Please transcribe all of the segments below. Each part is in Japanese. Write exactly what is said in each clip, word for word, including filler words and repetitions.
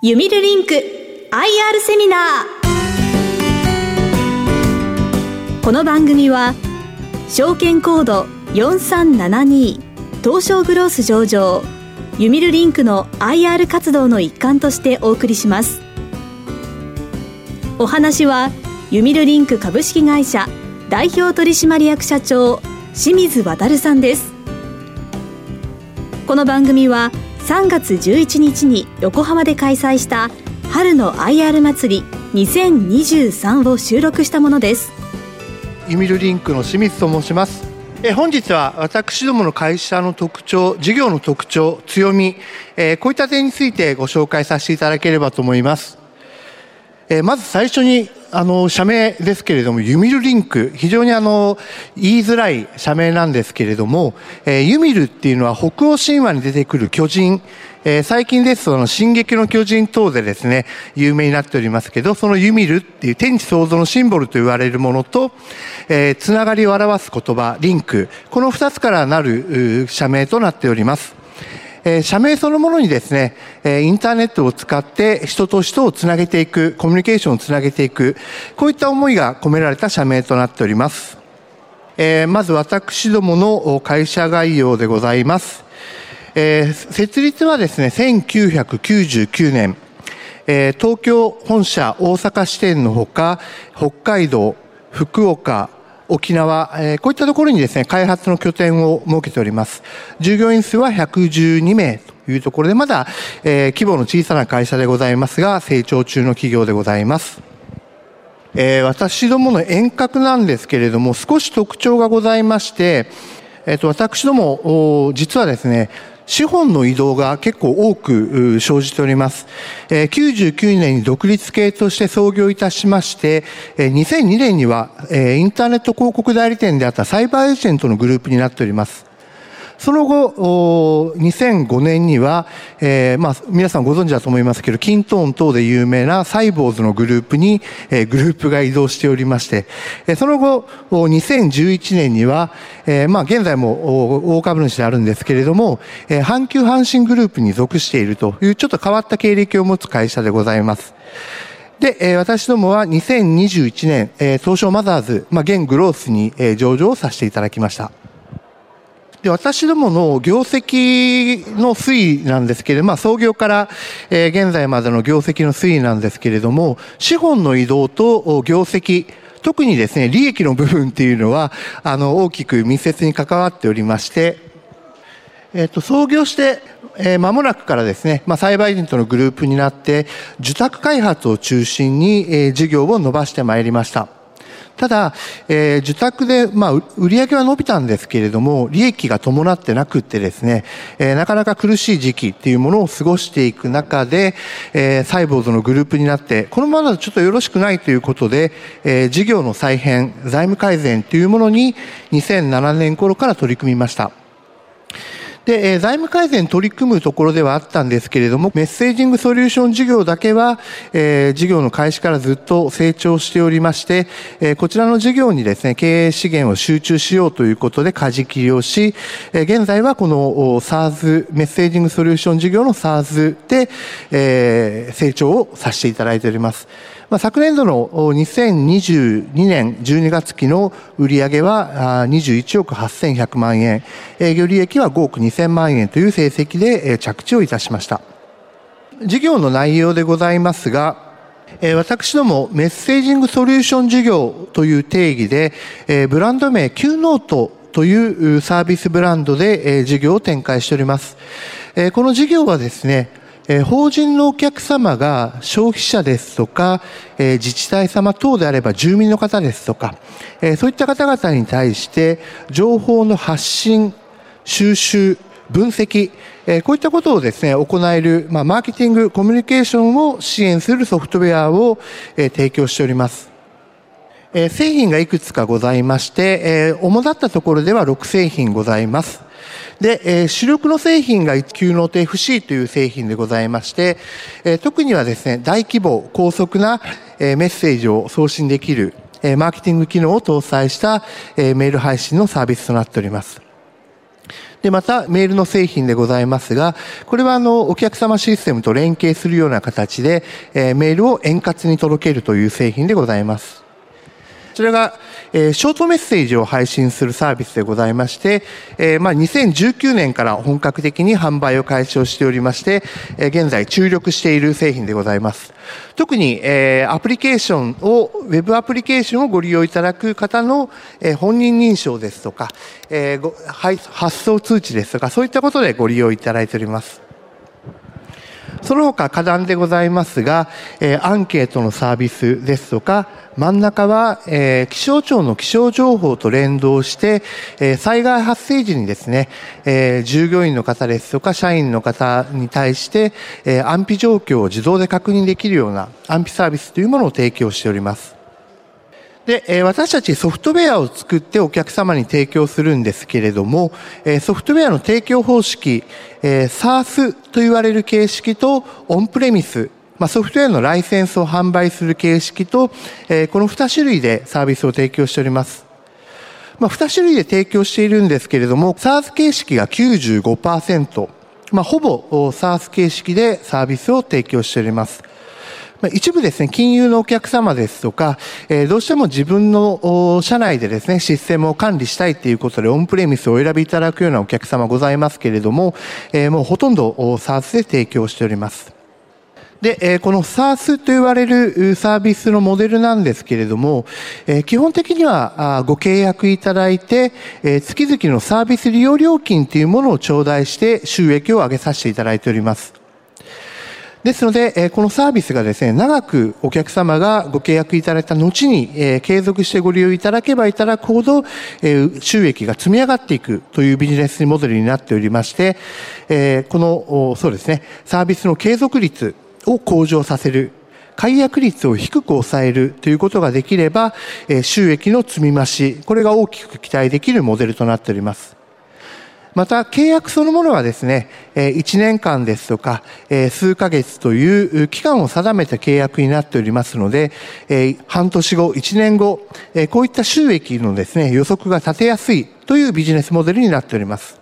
ユミルリンク アイアール セミナー。この番組は証券コードよんさんななに東証グロース上場ユミルリンクの アイアール 活動の一環としてお送りします。お話はユミルリンク株式会社代表取締役社長清水渉さんです。この番組はさんがつじゅういちにちに横浜で開催した春の アイアール 祭りにせんにじゅうさんを収録したものです。ユミルリンクの清水と申します。え本日は私どもの会社の特徴、事業の特徴、強み、えー、こういった点についてご紹介させていただければと思います。えー、まず最初にあの社名ですけれども、ユミルリンク、非常にあの言いづらい社名なんですけれども、えー、ユミルっていうのは北欧神話に出てくる巨人、えー、最近ですとあの進撃の巨人等でですね有名になっておりますけど、そのユミルっていう天地創造のシンボルと言われるものと、えー、つながりを表す言葉リンク、このふたつからなる社名となっております。えー、社名そのものにですね、えー、インターネットを使って人と人をつなげていく、コミュニケーションをつなげていく、こういった思いが込められた社名となっております。えー、まず私どもの会社概要でございます。えー、設立はですねせんきゅうひゃくきゅうじゅうきゅうねん、えー、東京本社大阪支店のほか北海道、福岡、沖縄、えー、こういったところにですね開発の拠点を設けております。従業員数はひゃくじゅうにめいというところで、まだ、えー、規模の小さな会社でございますが成長中の企業でございます。えー、私どもの遠隔なんですけれども少し特徴がございまして、えー、と私ども実はですね資本の移動が結構多く生じております。きゅうじゅうきゅうねんに独立系として創業いたしまして、にせんにねんにはインターネット広告代理店であったサイバーエージェントのグループになっております。その後、にせんごねんには、えー、まあ、皆さんご存知だと思いますけど、キントーン等で有名なサイボーズのグループに、えー、グループが移動しておりまして、えー、その後、にせんじゅういちねんには、えー、まあ、現在も大株主であるんですけれども、えー、阪急阪神グループに属しているというちょっと変わった経歴を持つ会社でございます。で、私どもはにせんにじゅういちねん、東証マザーズ、まあ、現グロースに上場をさせていただきました。で、私どもの業績の推移なんですけれども、まあ、創業から、えー、現在までの業績の推移なんですけれども、資本の移動と業績、特にですね利益の部分っていうのはあの大きく密接に関わっておりまして、えーと、創業してえー、間もなくからですね、まあ、サイバーエージェントのグループになって受託開発を中心に、えー、事業を伸ばしてまいりました。ただ、えー、受託で、まあ、売上は伸びたんですけれども、利益が伴ってなくってですね、えー、なかなか苦しい時期っていうものを過ごしていく中で、えー、サイボーズのグループになって、このままだとちょっとよろしくないということで、えー、事業の再編、財務改善というものににせんななねん頃から取り組みました。で、えー、財務改善取り組むところではあったんですけれども、メッセージングソリューション事業だけは、えー、事業の開始からずっと成長しておりまして、えー、こちらの事業にですね、経営資源を集中しようということで舵切りをし、えー、現在はこの SaaS、メッセージングソリューション事業の SaaS で、えー、成長をさせていただいております。まあ、昨年度のにせんにじゅうにねんじゅうにがつ期の売上はにじゅういちおくはっせんひゃくまんえん、営業利益はごおくにせんまんえんという成績で着地をいたしました。事業の内容でございますが、私どもメッセージングソリューション事業という定義で、ブランド名 Q ノートというサービスブランドで事業を展開しております。この事業はですね、法人のお客様が消費者ですとか自治体様等であれば住民の方ですとか、そういった方々に対して情報の発信、収集、分析、こういったことをですね行える、まあ、マーケティング、コミュニケーションを支援するソフトウェアを提供しております。製品がいくつかございまして、主だったところではろくせいひんございます。で、えー、主力の製品が Qノートエフシー という製品でございまして、えー、特にはですね、大規模、高速な、えー、メッセージを送信できる、えー、マーケティング機能を搭載した、えー、メール配信のサービスとなっております。で、またメールの製品でございますが、これはあのお客様システムと連携するような形で、えー、メールを円滑に届けるという製品でございます。こちらが、えー、ショートメッセージを配信するサービスでございまして、えーまあ、にせんじゅうきゅうねんから本格的に販売を開始をしておりまして、えー、現在注力している製品でございます。特に、えー、アプリケーションを、ウェブアプリケーションをご利用いただく方の、えー、本人認証ですとか、えーご、発送通知ですとか、そういったことでご利用いただいております。その他課題でございますが、えー、アンケートのサービスですとか、真ん中は、えー、気象庁の気象情報と連動して、えー、災害発生時にですね、えー、従業員の方ですとか社員の方に対して、えー、安否状況を自動で確認できるような安否サービスというものを提供しております。で、私たちソフトウェアを作ってお客様に提供するんですけれども、ソフトウェアの提供方式、SaaS と言われる形式とオンプレミス、ソフトウェアのライセンスを販売する形式と、このに種類でサービスを提供しております。に種類で提供しているんですけれども、SaaS 形式が きゅうじゅうごパーセント、ほぼ SaaS 形式でサービスを提供しております。一部ですね、金融のお客様ですとか、どうしても自分の社内でですね、システムを管理したいということで、オンプレミスをお選びいただくようなお客様ございますけれども、もうほとんど SaaS で提供しております。で、この SaaS と言われるサービスのモデルなんですけれども、基本的にはご契約いただいて、月々のサービス利用料金というものを頂戴して収益を上げさせていただいております。ですので、このサービスがですね、長くお客様がご契約いただいた後に、継続してご利用いただけばいただくほど、収益が積み上がっていくというビジネスモデルになっておりまして、この、そうですね、サービスの継続率を向上させる、解約率を低く抑えるということができれば、収益の積み増し、これが大きく期待できるモデルとなっております。また契約そのものはですね、いちねんかんですとか数ヶ月という期間を定めた契約になっておりますので、半年後、いちねんご、こういった収益のですね、予測が立てやすいというビジネスモデルになっております。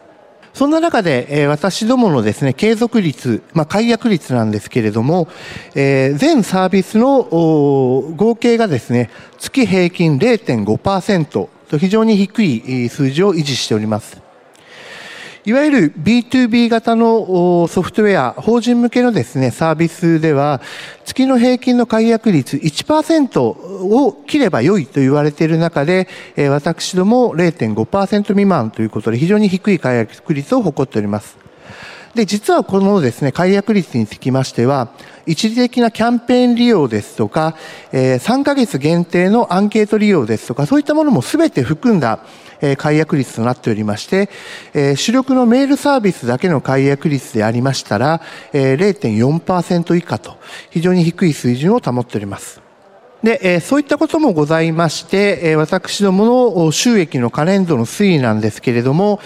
そんな中で、私どものですね、継続率、まあ、解約率なんですけれども、全サービスの合計がですね、月平均 れいてんごパーセント と非常に低い数字を維持しております。いわゆる ビートゥービー 型のソフトウェア、法人向けのですね、サービスでは、月の平均の解約率 いちパーセント を切れば良いと言われている中で、私ども れいてんごパーセント 未満ということで、非常に低い解約率を誇っております。で、実はこのですね、解約率につきましては、一時的なキャンペーン利用ですとか、さんかげつ限定のアンケート利用ですとか、そういったものも全て含んだ、解約率となっておりまして、主力のメールサービスだけの解約率でありましたら、れいてんよんパーセント 以下と非常に低い水準を保っております。で、そういったこともございまして、私どもの収益の可燃度の推移なんですけれども、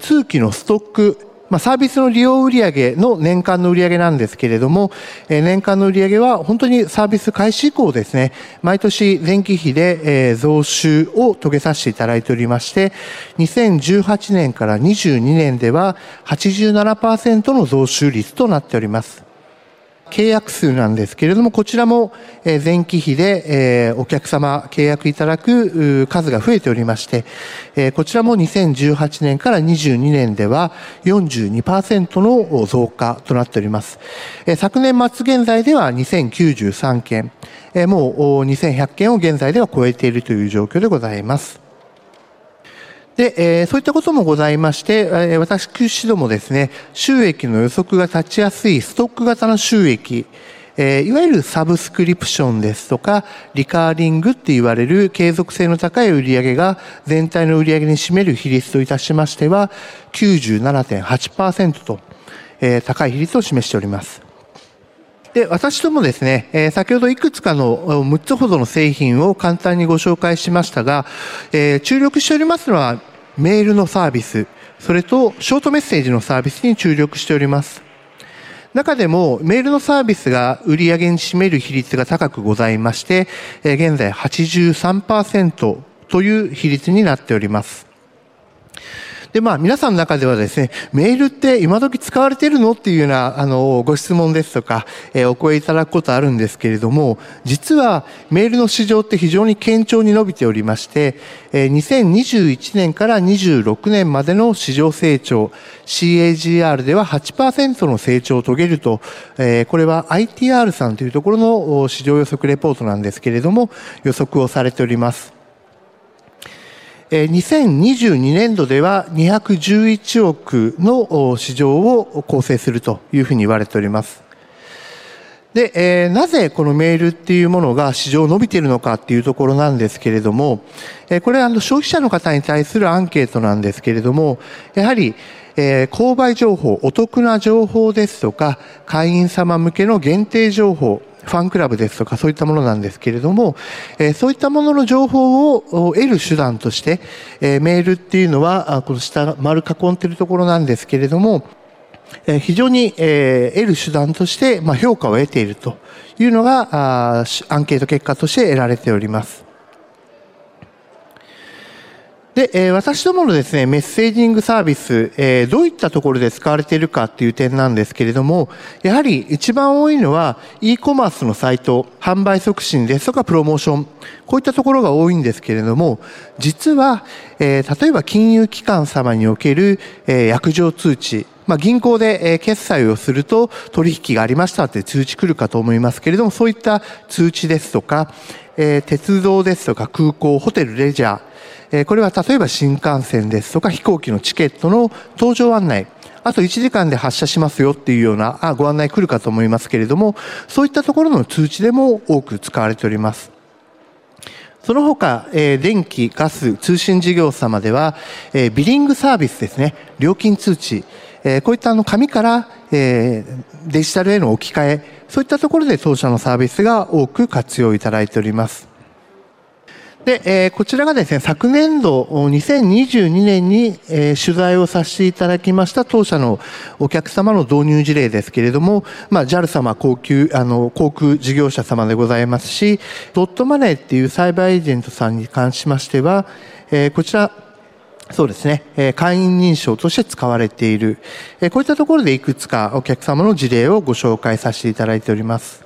通期のストック、サービスの利用売上の年間の売上なんですけれども、年間の売上は本当にサービス開始以降ですね、毎年前期比で増収を遂げさせていただいておりまして、にせんじゅうはちねんからにじゅうにねんでは はちじゅうななパーセント の増収率となっております。契約数なんですけれども、こちらも前期比でお客様契約いただく数が増えておりまして、こちらもにせんじゅうはちねんからにじゅうにねんでは よんじゅうにパーセント の増加となっております。昨年末現在ではにせんきゅうじゅうさんけん、もうにせんひゃくけんを現在では超えているという状況でございます。で、そういったこともございまして、私どもですね、収益の予測が立ちやすいストック型の収益、いわゆるサブスクリプションですとか、リカーリングって言われる継続性の高い売上が全体の売上に占める比率といたしましては、きゅうじゅうななてんはちパーセント と高い比率を示しております。で、私どもですね、えー、先ほどいくつかのむっつほどの製品を簡単にご紹介しましたが、えー、注力しておりますのはメールのサービス、それとショートメッセージのサービスに注力しております。中でもメールのサービスが売上に占める比率が高くございまして、えー、現在 はちじゅうさんパーセント という比率になっております。で、まあ、皆さんの中ではですね、メールって今時使われているのっていうような、あの、ご質問ですとか、えー、お声いただくことあるんですけれども、実はメールの市場って非常に堅調に伸びておりまして、えー、にせんにじゅういちねんからにじゅうろくねんまでの市場成長、シーエージーアール では はちパーセント の成長を遂げると、えー、これは アイティーアール さんというところの市場予測レポートなんですけれども、予測をされております。にせんにじゅうにねんどではにひゃくじゅういちおくの市場を構成するというふうに言われております。で、なぜこのメールっていうものが市場を伸びているのかっていうところなんですけれども、これは消費者の方に対するアンケートなんですけれども、やはり購買情報、お得な情報ですとか、会員様向けの限定情報、ファンクラブですとかそういったものなんですけれども、そういったものの情報を得る手段として、メールっていうのは、この下丸囲んでいるところなんですけれども、非常に得る手段として評価を得ているというのが、アンケート結果として得られております。で、私どものですね、メッセージングサービス、どういったところで使われているかっていう点なんですけれども、やはり一番多いのは e コマースのサイト、販売促進ですとかプロモーション、こういったところが多いんですけれども、実は、例えば金融機関様における約定通知、まあ、銀行で決済をすると取引がありましたって通知来るかと思いますけれども、そういった通知ですとか、鉄道ですとか空港、ホテル、レジャー、これは例えば新幹線ですとか飛行機のチケットの搭乗案内、あといちじかんで発車しますよっていうようなご案内来るかと思いますけれども、そういったところの通知でも多く使われております。その他、電気、ガス、通信事業様では、ビリングサービスですね、料金通知、こういったあの紙からデジタルへの置き換え、そういったところで当社のサービスが多く活用いただいております。で、こちらがですね、昨年度にせんにじゅうにねんに取材をさせていただきました当社のお客様の導入事例ですけれども、まあ、ジャル 様、航空、あの、航空事業者様でございますし、ドットマネーっていうサイバーエージェントさんに関しましては、こちら、そうですね、会員認証として使われている、こういったところでいくつかお客様の事例をご紹介させていただいております。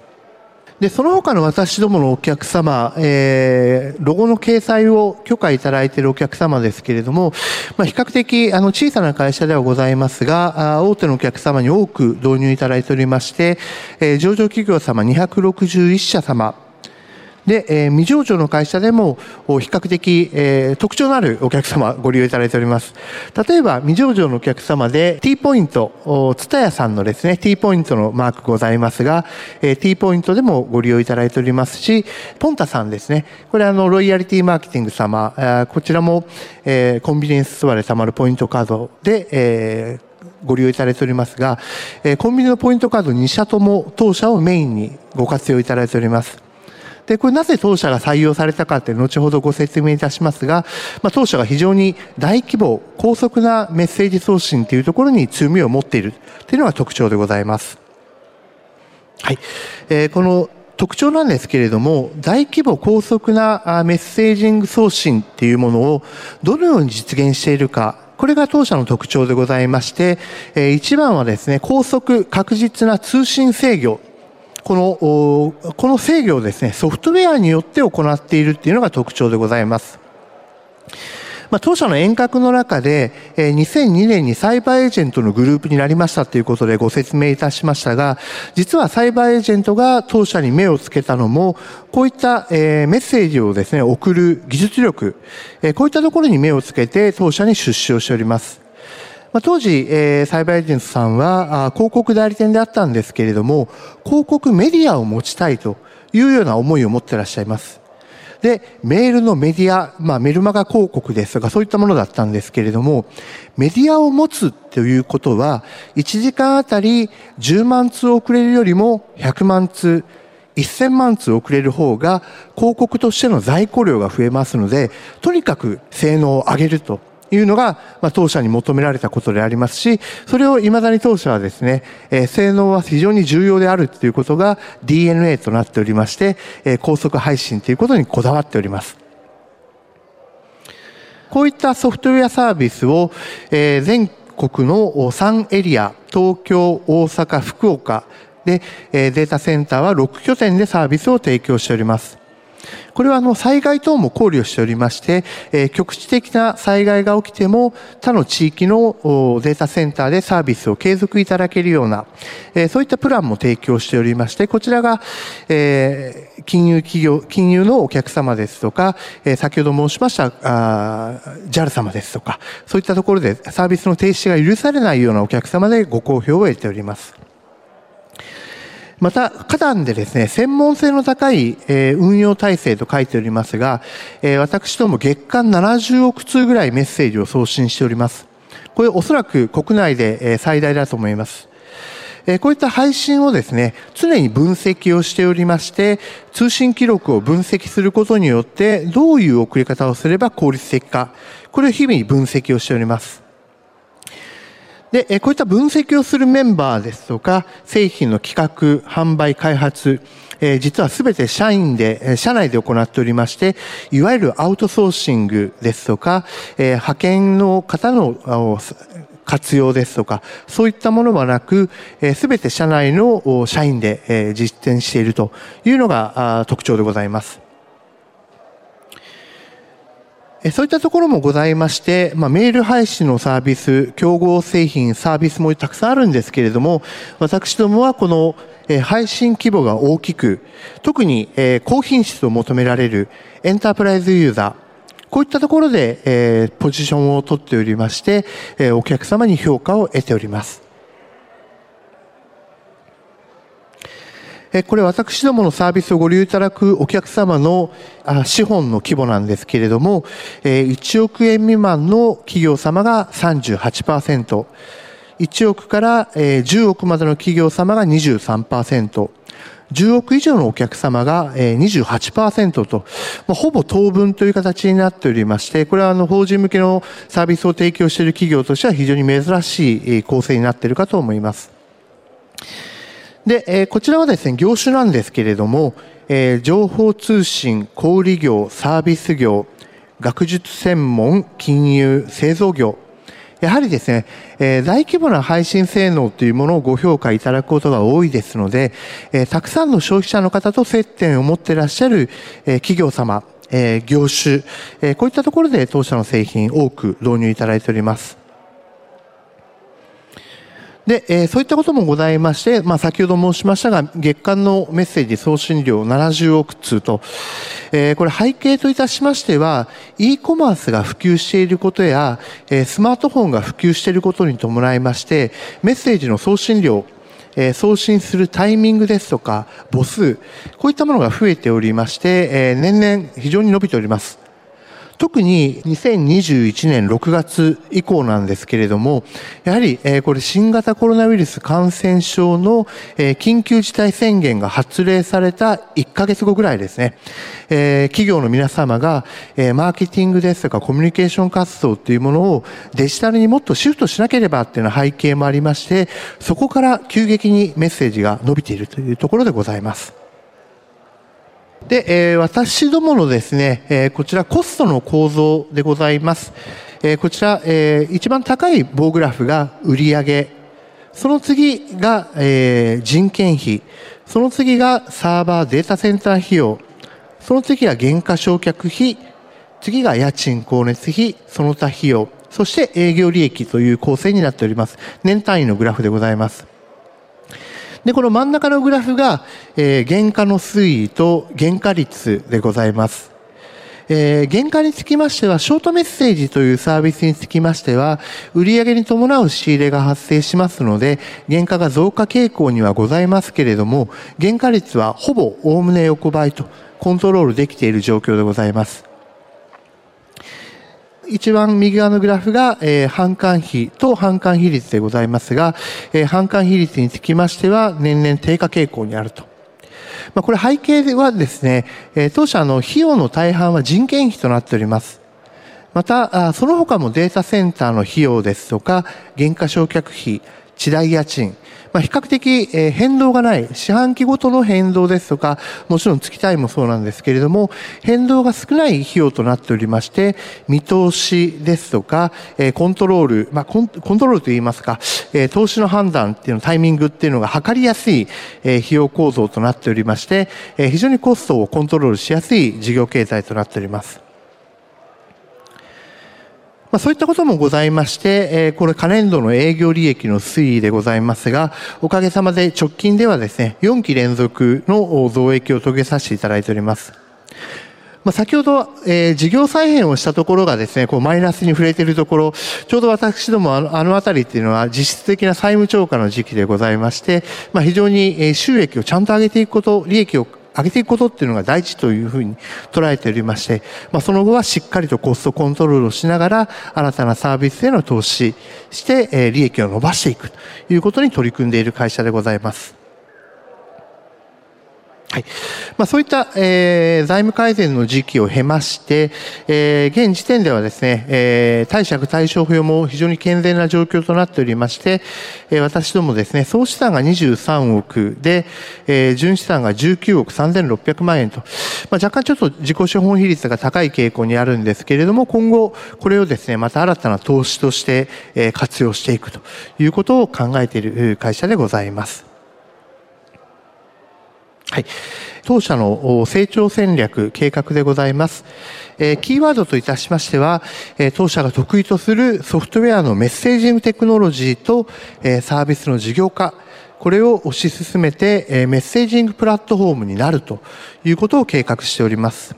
で、その他の私どものお客様、えー、ロゴの掲載を許可いただいているお客様ですけれども、まあ、比較的、あの、小さな会社ではございますが、大手のお客様に多く導入いただいておりまして、えー、上場企業様にひゃくろくじゅういっしゃ様、で、えー、未上場の会社でも比較的、えー、特徴のあるお客様ご利用いただいております。例えば未上場のお客様で T ポイント、ツタヤさんのですね T ポイントのマークございますが、えー、T ポイントでもご利用いただいておりますし、ポンタさんですね、これあのロイヤリティマーケティング様、えー、こちらも、えー、コンビニエンスストアで貯まるポイントカードで、えーご利用いただいておりますが、えー、コンビニのポイントカードにしゃとも当社をメインにご活用いただいております。で、これなぜ当社が採用されたかって後ほどご説明いたしますが、まあ、当社が非常に大規模、高速なメッセージ送信というところに強みを持っているというのが特徴でございます。はい。えー、この特徴なんですけれども、大規模高速なメッセージング送信っていうものをどのように実現しているか、これが当社の特徴でございまして、えー、一番はですね、高速確実な通信制御。この、この制御をですね、ソフトウェアによって行っているっていうのが特徴でございます。まあ、当社の遠隔の中で、にせんにねんにサイバーエージェントのグループになりましたということでご説明いたしましたが、実はサイバーエージェントが当社に目をつけたのも、こういったメッセージをですね、送る技術力、こういったところに目をつけて当社に出資をしております。当時、サイバーエージェントさんは広告代理店であったんですけれども、広告メディアを持ちたいというような思いを持ってらっしゃいます。で、メールのメディア、まあ、メルマガ広告ですとかそういったものだったんですけれども、メディアを持つということはいちじかんあたりじゅうまんつう遅れるよりもひゃくまんつう、せんまんつう遅れる方が広告としての在庫量が増えますので、とにかく性能を上げると。いうのが、まあ、当社に求められたことでありますし、それを未だに当社はですね、えー、性能は非常に重要であるということが ディーエヌエー となっておりまして、えー、高速配信ということにこだわっております。こういったソフトウェアサービスを全国のさんエリア、東京、大阪、福岡でデータセンターはろく拠点でサービスを提供しております。これはあの災害等も考慮しておりまして、局地的な災害が起きても他の地域のデータセンターでサービスを継続いただけるような、そういったプランも提供しておりまして、こちらが金融企業、金融のお客様ですとか、先ほど申しましたジャル様ですとか、そういったところでサービスの停止が許されないようなお客様でご好評を得ております。また、花壇でですね、専門性の高い運用体制と書いておりますが、私ども月間ななじゅうおく通ぐらいメッセージを送信しております。これおそらく国内で最大だと思います。こういった配信をですね、常に分析をしておりまして、通信記録を分析することによって、どういう送り方をすれば効率的か、これを日々分析をしております。で、こういった分析をするメンバーですとか、製品の企画、販売、開発、実はすべて社員で、社内で行っておりまして、いわゆるアウトソーシングですとか、派遣の方の活用ですとか、そういったものはなく、すべて社内の社員で実践しているというのが特徴でございます。そういったところもございまして、まあ、メール配信のサービス、競合製品、サービスもたくさんあるんですけれども、私どもはこの配信規模が大きく、特に高品質を求められるエンタープライズユーザー、こういったところでポジションを取っておりまして、お客様に評価を得ております。これ私どものサービスをご利用いただくお客様の資本の規模なんですけれども、いちおくえん未満の企業様が さんじゅうはちパーセント、いちおくからじゅうおくまでの企業様が にじゅうさんパーセント、じゅうおく以上のお客様が にじゅうはちパーセント と、ほぼ当分という形になっておりまして、これはあの法人向けのサービスを提供している企業としては非常に珍しい構成になっているかと思います。で、こちらはですね、業種なんですけれども、情報通信、小売業、サービス業、学術専門、金融、製造業。やはりですね、大規模な配信性能というものをご評価いただくことが多いですので、たくさんの消費者の方と接点を持っていらっしゃる企業様、業種、こういったところで当社の製品多く導入いただいております。で、そういったこともございまして、まあ、先ほど申しましたが、月間のメッセージ送信量ななじゅうおく通と、え、これ背景といたしましては、e コマースが普及していることや、スマートフォンが普及していることに伴いまして、メッセージの送信量、送信するタイミングですとか、母数、こういったものが増えておりまして、年々非常に伸びております。特ににせんにじゅういちねんろくがつ以降なんですけれども、やはりこれ新型コロナウイルス感染症の緊急事態宣言が発令されたいっかげつごぐらいですね、企業の皆様がマーケティングですとかコミュニケーション活動というものをデジタルにもっとシフトしなければというような背景もありまして、そこから急激にメッセージが伸びているというところでございます。で、私どものですね、こちらコストの構造でございます。こちら、一番高い棒グラフが売上、その次が人件費、その次がサーバーデータセンター費用、その次が減価償却費、次が家賃光熱費、その他費用、そして営業利益という構成になっております。年単位のグラフでございます。で、この真ん中のグラフが、えー、原価の推移と原価率でございます。えー、原価につきましては、ショートメッセージというサービスにつきましては、売上に伴う仕入れが発生しますので、原価が増加傾向にはございますけれども、原価率はほぼおおむね横ばいと、コントロールできている状況でございます。一番右側のグラフが、えー、販管費と販管比率でございますが、えー、販管比率につきましては年々低下傾向にあると。まあ、これ背景はですね、えー、当社の費用の大半は人件費となっております。また、その他もデータセンターの費用ですとか、減価償却費、地代家賃、まあ、比較的変動がない四半期ごとの変動ですとか、もちろん月単位もそうなんですけれども、変動が少ない費用となっておりまして、見通しですとかコントロール、まあ、コントロールといいますか、投資の判断っていうのタイミングっていうのが測りやすい費用構造となっておりまして、非常にコストをコントロールしやすい事業経済となっております。まあ、そういったこともございまして、えー、これ、過年度の営業利益の推移でございますが、おかげさまで直近ではですね、よんき連続の増益を遂げさせていただいております。まあ、先ほど、えー、事業再編をしたところがですね、こうマイナスに触れているところ、ちょうど私どもあの、あのあたりっていうのは実質的な債務超過の時期でございまして、まあ、非常に収益をちゃんと上げていくこと、利益を上げていくことっていうのが大事というふうに捉えておりまして、まあ、その後はしっかりとコストコントロールをしながら、新たなサービスへの投資して、えー、利益を伸ばしていくということに取り組んでいる会社でございます。はい。まあ、そういった、えー、財務改善の時期を経まして、えー、現時点ではですね、えー、貸借対照表も非常に健全な状況となっておりまして、えー、私どもですね、総資産がにじゅうさんおくで、えー、純資産がじゅうきゅうおくさんぜんろっぴゃくまんえんと、まあ、若干ちょっと自己資本比率が高い傾向にあるんですけれども、今後、これをですね、また新たな投資として、えー、活用していくということを考えている会社でございます。はい。当社の成長戦略計画でございます。えー、キーワードといたしましては、えー、当社が得意とするソフトウェアのメッセージングテクノロジーと、えー、サービスの事業化、これを推し進めて、えー、メッセージングプラットフォームになるということを計画しております。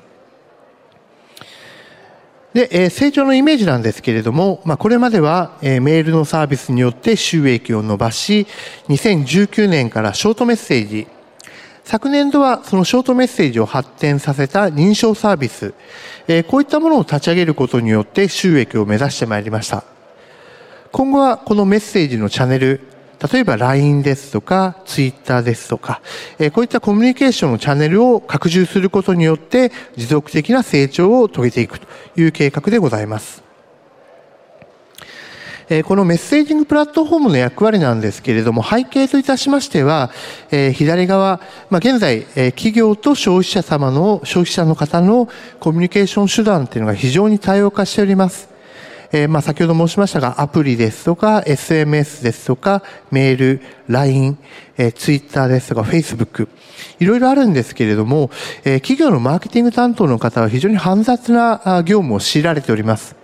で、成長のイメージなんですけれども、まあ、これまではメールのサービスによって収益を伸ばし、にせんじゅうきゅうねんからショートメッセージ、昨年度はそのショートメッセージを発展させた認証サービス、こういったものを立ち上げることによって収益を目指してまいりました。今後はこのメッセージのチャンネル、例えば ライン ですとか ツイッター ですとか、こういったコミュニケーションのチャンネルを拡充することによって持続的な成長を遂げていくという計画でございます。このメッセージングプラットフォームの役割なんですけれども、背景といたしましては、左側、現在、企業と消費者様の、消費者の方のコミュニケーション手段というのが非常に多様化しております。まあ、先ほど申しましたが、アプリですとか、エスエムエス ですとか、メール、ライン、ツイッター ですとか、フェイスブック、いろいろあるんですけれども、企業のマーケティング担当の方は非常に煩雑な業務を強いられております。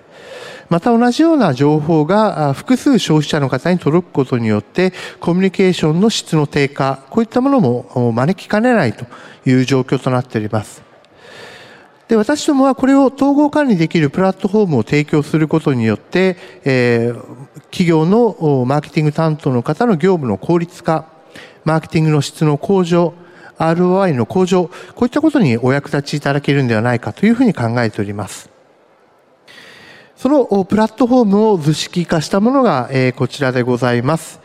また同じような情報が複数消費者の方に届くことによってコミュニケーションの質の低下、こういったものも招きかねないという状況となっております。で、私どもはこれを統合管理できるプラットフォームを提供することによって、えー、企業のマーケティング担当の方の業務の効率化、マーケティングの質の向上、アールオーアイ の向上、こういったことにお役立ちいただけるのではないかというふうに考えております。そのプラットフォームを図式化したものがこちらでございます。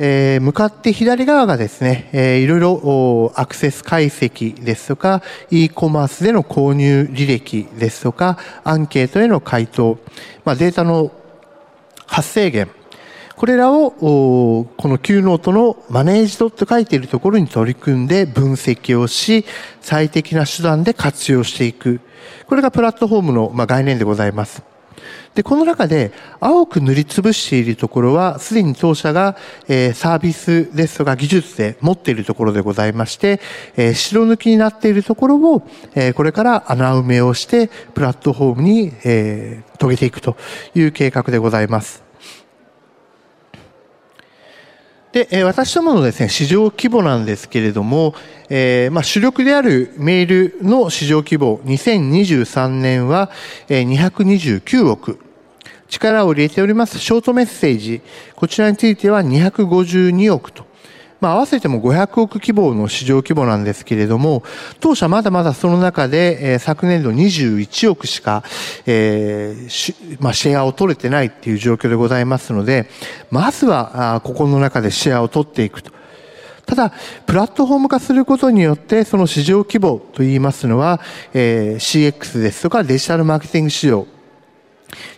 向かって左側がですね、いろいろアクセス解析ですとか、e コマースでの購入履歴ですとか、アンケートへの回答、まあ、データの発生源、これらをこの Q ノートのマネージドと書いているところに取り組んで分析をし、最適な手段で活用していく。これがプラットフォームの概念でございます。で、この中で青く塗りつぶしているところは、すでに当社がサービスですとか技術で持っているところでございまして、白抜きになっているところを、これから穴埋めをして、プラットフォームに遂げていくという計画でございます。で、私どものですね、市場規模なんですけれども、えー、まあ主力であるメールの市場規模、にせんにじゅうさんねんはにひゃくにじゅうきゅうおく。力を入れておりますショートメッセージ、こちらについてはにひゃくごじゅうにおくと。まあ合わせてもごひゃくおく規模の市場規模なんですけれども、当社まだまだその中で、えー、昨年度にじゅういちおくしか、えーしまあ、シェアを取れてないっていう状況でございますので、まずはあここの中でシェアを取っていくと。ただ、プラットフォーム化することによって、その市場規模といいますのは、えー、シーエックス ですとかデジタルマーケティング市場、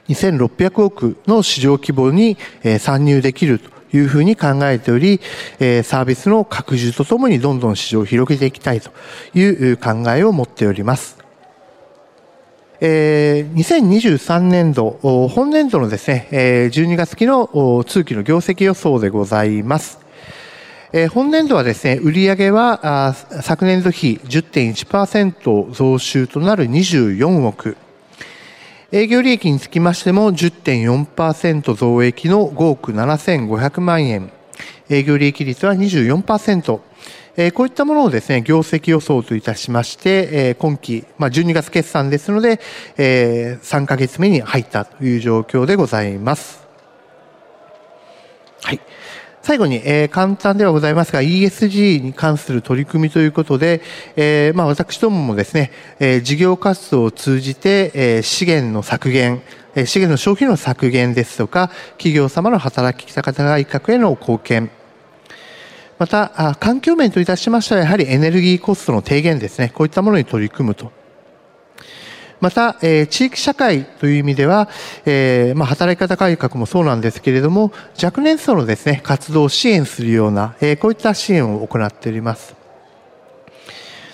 にせんろっぴゃくおくの市場規模に、えー、参入できると。いうふうに考えており、サービスの拡充とともにどんどん市場を広げていきたいという考えを持っております。にせんにじゅうさんねんど、本年度のですね、じゅうにがつ期の通期の業績予想でございます。本年度はですね、売上は昨年度比 じゅってんいちパーセント 増収となるにじゅうよんおく。営業利益につきましても じゅってんよんパーセント 増益のごおくななせんごひゃくまんえん。営業利益率は にじゅうよんパーセント。こういったものをですね、業績予想といたしまして、今期、まあ、じゅうにがつ決算ですので、さんかげつめに入ったという状況でございます。はい。最後に、えー、簡単ではございますが イーエスジー に関する取り組みということで、えーまあ、私どももですね、えー、事業活動を通じて、えー、資源の削減、えー、資源の消費の削減ですとか企業様の働き方改革への貢献、また環境面といたしましてはやはりエネルギーコストの低減ですね、こういったものに取り組むと。また、えー、地域社会という意味では、えーまあ、働き方改革もそうなんですけれども、若年層のですね、活動を支援するような、えー、こういった支援を行っております。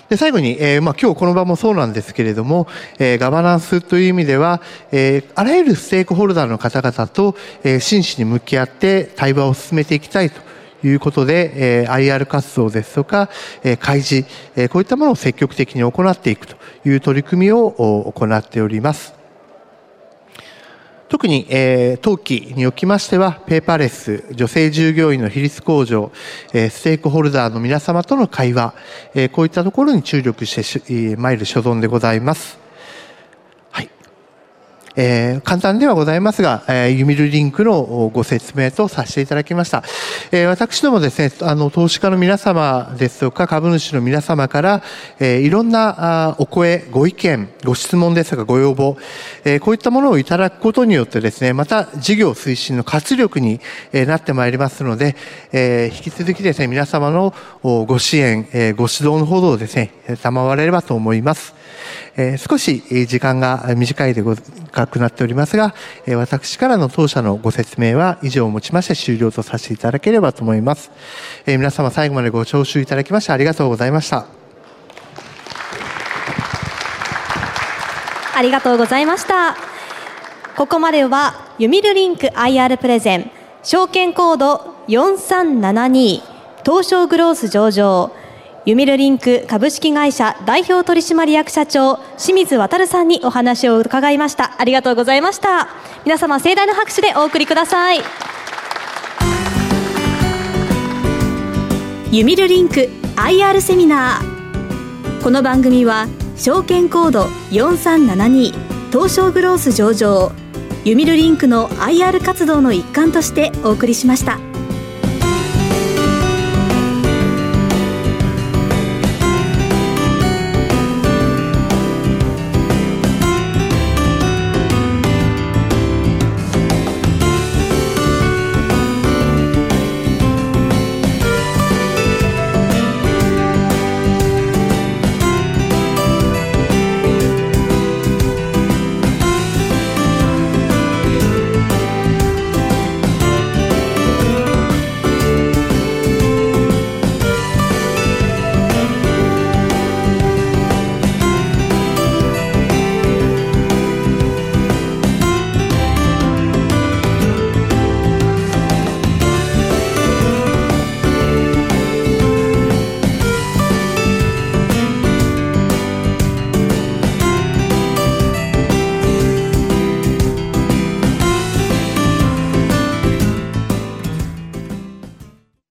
で、最後に、えーまあ、今日この場もそうなんですけれども、えー、ガバナンスという意味では、えー、あらゆるステークホルダーの方々と、えー、真摯に向き合って対話を進めていきたいということで、えー、アイアール 活動ですとか、えー、開示、えー、こういったものを積極的に行っていくという取り組みを行っております。特に、えー、当期におきましては、ペーパーレス、女性従業員の比率向上、えー、ステークホルダーの皆様との会話、えー、こういったところに注力してまいる所存でございます。はい。えー、簡単ではございますが、えー、ユミルリンクのご説明とさせていただきました。えー、私どもですね、あの、投資家の皆様ですとか、株主の皆様から、えー、いろんなお声、ご意見、ご質問ですとか、ご要望、えー、こういったものをいただくことによってですね、また事業推進の活力になってまいりますので、えー、引き続きですね、皆様のご支援、えー、ご指導のほどをですね、賜れればと思います。えー、少し時間が短いでごくなっておりますが、えー、私からの当社のご説明は以上をもちまして終了とさせていただければと思います。えー、皆様最後までご聴取いただきましてありがとうございました。ありがとうございました。ここまではユミルリンク アイアール プレゼン証券コードよんさんななに東証グロース上場。ユミルリンク株式会社代表取締役社長清水渉さんにお話を伺いました。ありがとうございました。皆様盛大な拍手でお送りください。ユミルリンク アイアール セミナー。この番組は証券コードよんさんななに東証グロース上場ユミルリンクの アイアール 活動の一環としてお送りしました。